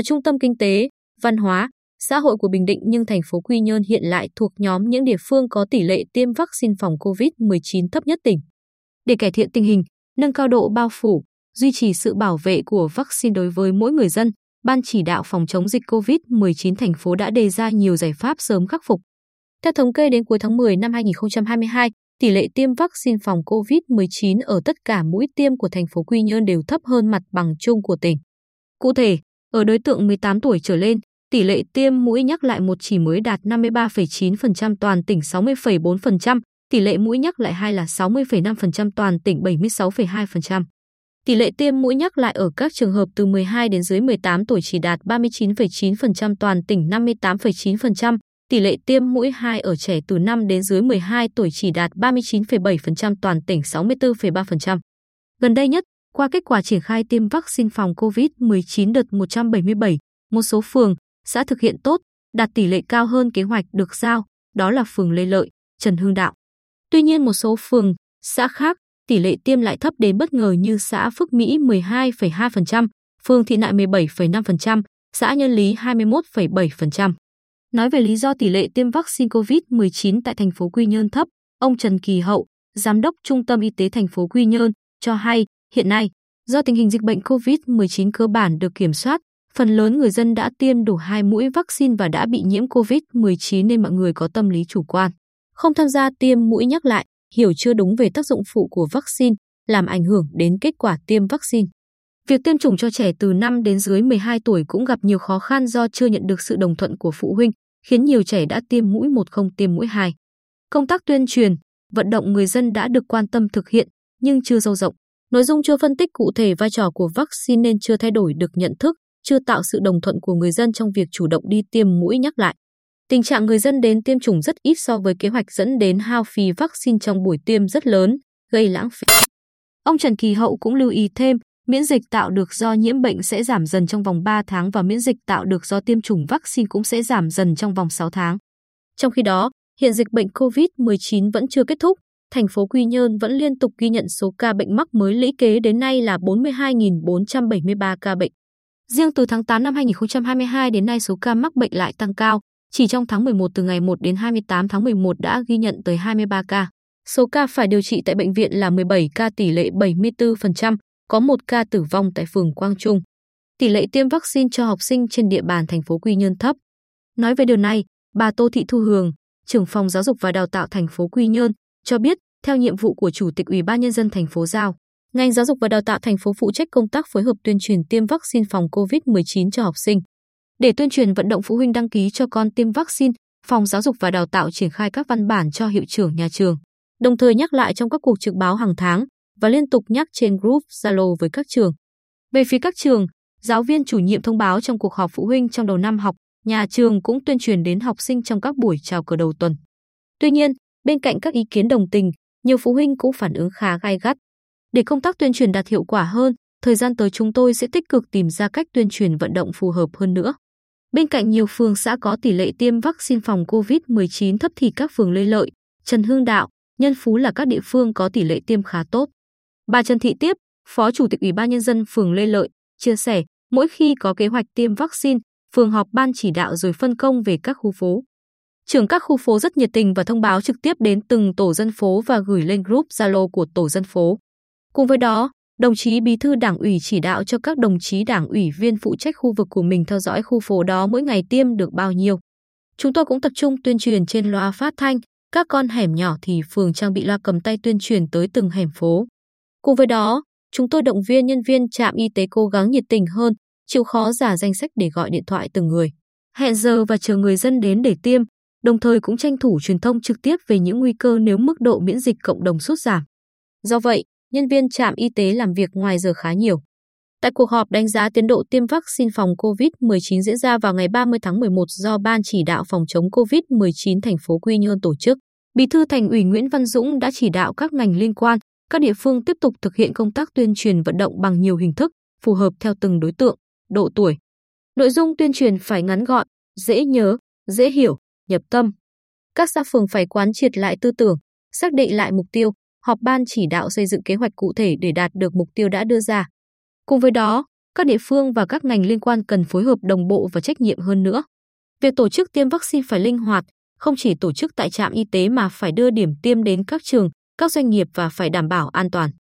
là trung tâm kinh tế, văn hóa, xã hội của Bình Định nhưng thành phố Quy Nhơn hiện lại thuộc nhóm những địa phương có tỷ lệ tiêm vaccine phòng COVID-19 thấp nhất tỉnh. Để cải thiện tình hình, nâng cao độ bao phủ, duy trì sự bảo vệ của vaccine đối với mỗi người dân, Ban chỉ đạo phòng chống dịch COVID-19 thành phố đã đề ra nhiều giải pháp sớm khắc phục. Theo thống kê đến cuối tháng 10 năm 2022, tỷ lệ tiêm vaccine phòng COVID-19 ở tất cả mũi tiêm của thành phố Quy Nhơn đều thấp hơn mặt bằng chung của tỉnh. Cụ thể, ở đối tượng 18 tuổi trở lên, tỷ lệ tiêm mũi nhắc lại một chỉ mới đạt 53,9% toàn tỉnh 60,4%, tỷ lệ mũi nhắc lại hai là 60,5% toàn tỉnh 76,2%. Tỷ lệ tiêm mũi nhắc lại ở các trường hợp từ 12 đến dưới 18 tuổi chỉ đạt 39,9% toàn tỉnh 58,9%, tỷ lệ tiêm mũi 2 ở trẻ từ 5 đến dưới 12 tuổi chỉ đạt 39,7% toàn tỉnh 64,3%. Gần đây nhất, qua kết quả triển khai tiêm vaccine phòng COVID-19 đợt 177, một số phường, xã thực hiện tốt, đạt tỷ lệ cao hơn kế hoạch được giao, đó là phường Lê Lợi, Trần Hưng Đạo. Tuy nhiên một số phường, xã khác, tỷ lệ tiêm lại thấp đến bất ngờ như xã Phước Mỹ 12,2%, phường Thị Nại 17,5%, xã Nhân Lý 21,7%. Nói về lý do tỷ lệ tiêm vaccine COVID-19 tại thành phố Quy Nhơn thấp, ông Trần Kỳ Hậu, Giám đốc Trung tâm Y tế thành phố Quy Nhơn, cho hay hiện nay, do tình hình dịch bệnh COVID-19 cơ bản được kiểm soát, phần lớn người dân đã tiêm đủ 2 mũi vaccine và đã bị nhiễm COVID-19 nên mọi người có tâm lý chủ quan, không tham gia tiêm mũi nhắc lại, hiểu chưa đúng về tác dụng phụ của vaccine, làm ảnh hưởng đến kết quả tiêm vaccine. Việc tiêm chủng cho trẻ từ 5 đến dưới 12 tuổi cũng gặp nhiều khó khăn do chưa nhận được sự đồng thuận của phụ huynh, khiến nhiều trẻ đã tiêm mũi 1 không tiêm mũi 2. Công tác tuyên truyền, vận động người dân đã được quan tâm thực hiện, nhưng chưa sâu rộng. Nội dung chưa phân tích cụ thể vai trò của vaccine nên chưa thay đổi được nhận thức, chưa tạo sự đồng thuận của người dân trong việc chủ động đi tiêm mũi nhắc lại. Tình trạng người dân đến tiêm chủng rất ít so với kế hoạch dẫn đến hao phí vaccine trong buổi tiêm rất lớn, gây lãng phí. Ông Trần Kỳ Hậu cũng lưu ý thêm, miễn dịch tạo được do nhiễm bệnh sẽ giảm dần trong vòng 3 tháng và miễn dịch tạo được do tiêm chủng vaccine cũng sẽ giảm dần trong vòng 6 tháng. Trong khi đó, hiện dịch bệnh COVID-19 vẫn chưa kết thúc, thành phố Quy Nhơn vẫn liên tục ghi nhận số ca bệnh mắc mới lũy kế đến nay là 42.473 ca bệnh. Riêng từ tháng 8 năm 2022 đến nay số ca mắc bệnh lại tăng cao, chỉ trong tháng 11 từ ngày 1 đến 28 tháng 11 đã ghi nhận tới 23 ca. Số ca phải điều trị tại bệnh viện là 17 ca tỷ lệ 74%, có 1 ca tử vong tại phường Quang Trung. Tỷ lệ tiêm vaccine cho học sinh trên địa bàn thành phố Quy Nhơn thấp. Nói về điều này, bà Tô Thị Thu Hường, trưởng phòng giáo dục và đào tạo thành phố Quy Nhơn, cho biết theo nhiệm vụ của Chủ tịch Ủy ban Nhân dân thành phố giao, ngành giáo dục và đào tạo thành phố phụ trách công tác phối hợp tuyên truyền tiêm vaccine phòng COVID-19 cho học sinh. Để tuyên truyền vận động phụ huynh đăng ký cho con tiêm vaccine, phòng giáo dục và đào tạo triển khai các văn bản cho hiệu trưởng nhà trường, đồng thời nhắc lại trong các cuộc trực báo hàng tháng và liên tục nhắc trên group Zalo với các trường. Về phía các trường, giáo viên chủ nhiệm thông báo trong cuộc họp phụ huynh trong đầu năm học, nhà trường cũng tuyên truyền đến học sinh trong các buổi chào cờ đầu tuần. Tuy nhiên, bên cạnh các ý kiến đồng tình, nhiều phụ huynh cũng phản ứng khá gay gắt. Để công tác tuyên truyền đạt hiệu quả hơn, thời gian tới chúng tôi sẽ tích cực tìm ra cách tuyên truyền vận động phù hợp hơn nữa. Bên cạnh nhiều phường xã có tỷ lệ tiêm vaccine phòng COVID-19 thấp thì các phường Lê Lợi, Trần Hưng Đạo, Nhân Phú là các địa phương có tỷ lệ tiêm khá tốt. Bà Trần Thị Tiếp, Phó Chủ tịch Ủy ban Nhân dân phường Lê Lợi, chia sẻ mỗi khi có kế hoạch tiêm vaccine, phường họp ban chỉ đạo rồi phân công về các khu phố. Trưởng các khu phố rất nhiệt tình và thông báo trực tiếp đến từng tổ dân phố và gửi lên group Zalo của tổ dân phố. Cùng với đó, đồng chí Bí thư Đảng ủy chỉ đạo cho các đồng chí đảng ủy viên phụ trách khu vực của mình theo dõi khu phố đó mỗi ngày tiêm được bao nhiêu. Chúng tôi cũng tập trung tuyên truyền trên loa phát thanh, các con hẻm nhỏ thì phường trang bị loa cầm tay tuyên truyền tới từng hẻm phố. Cùng với đó, chúng tôi động viên nhân viên trạm y tế cố gắng nhiệt tình hơn, chịu khó giả danh sách để gọi điện thoại từng người, hẹn giờ và chờ người dân đến để tiêm, đồng thời cũng tranh thủ truyền thông trực tiếp về những nguy cơ nếu mức độ miễn dịch cộng đồng sút giảm. Do vậy, nhân viên trạm y tế làm việc ngoài giờ khá nhiều. Tại cuộc họp đánh giá tiến độ tiêm vaccine phòng COVID-19 diễn ra vào ngày 30 tháng 11 do Ban chỉ đạo phòng chống COVID-19 thành phố Quy Nhơn tổ chức, Bí thư Thành ủy Nguyễn Văn Dũng đã chỉ đạo các ngành liên quan, các địa phương tiếp tục thực hiện công tác tuyên truyền vận động bằng nhiều hình thức, phù hợp theo từng đối tượng, độ tuổi. Nội dung tuyên truyền phải ngắn gọn, dễ nhớ, dễ hiểu, nhập tâm. Các xã phường phải quán triệt lại tư tưởng, xác định lại mục tiêu, họp ban chỉ đạo xây dựng kế hoạch cụ thể để đạt được mục tiêu đã đưa ra. Cùng với đó, các địa phương và các ngành liên quan cần phối hợp đồng bộ và trách nhiệm hơn nữa. Việc tổ chức tiêm vaccine phải linh hoạt, không chỉ tổ chức tại trạm y tế mà phải đưa điểm tiêm đến các trường, các doanh nghiệp và phải đảm bảo an toàn.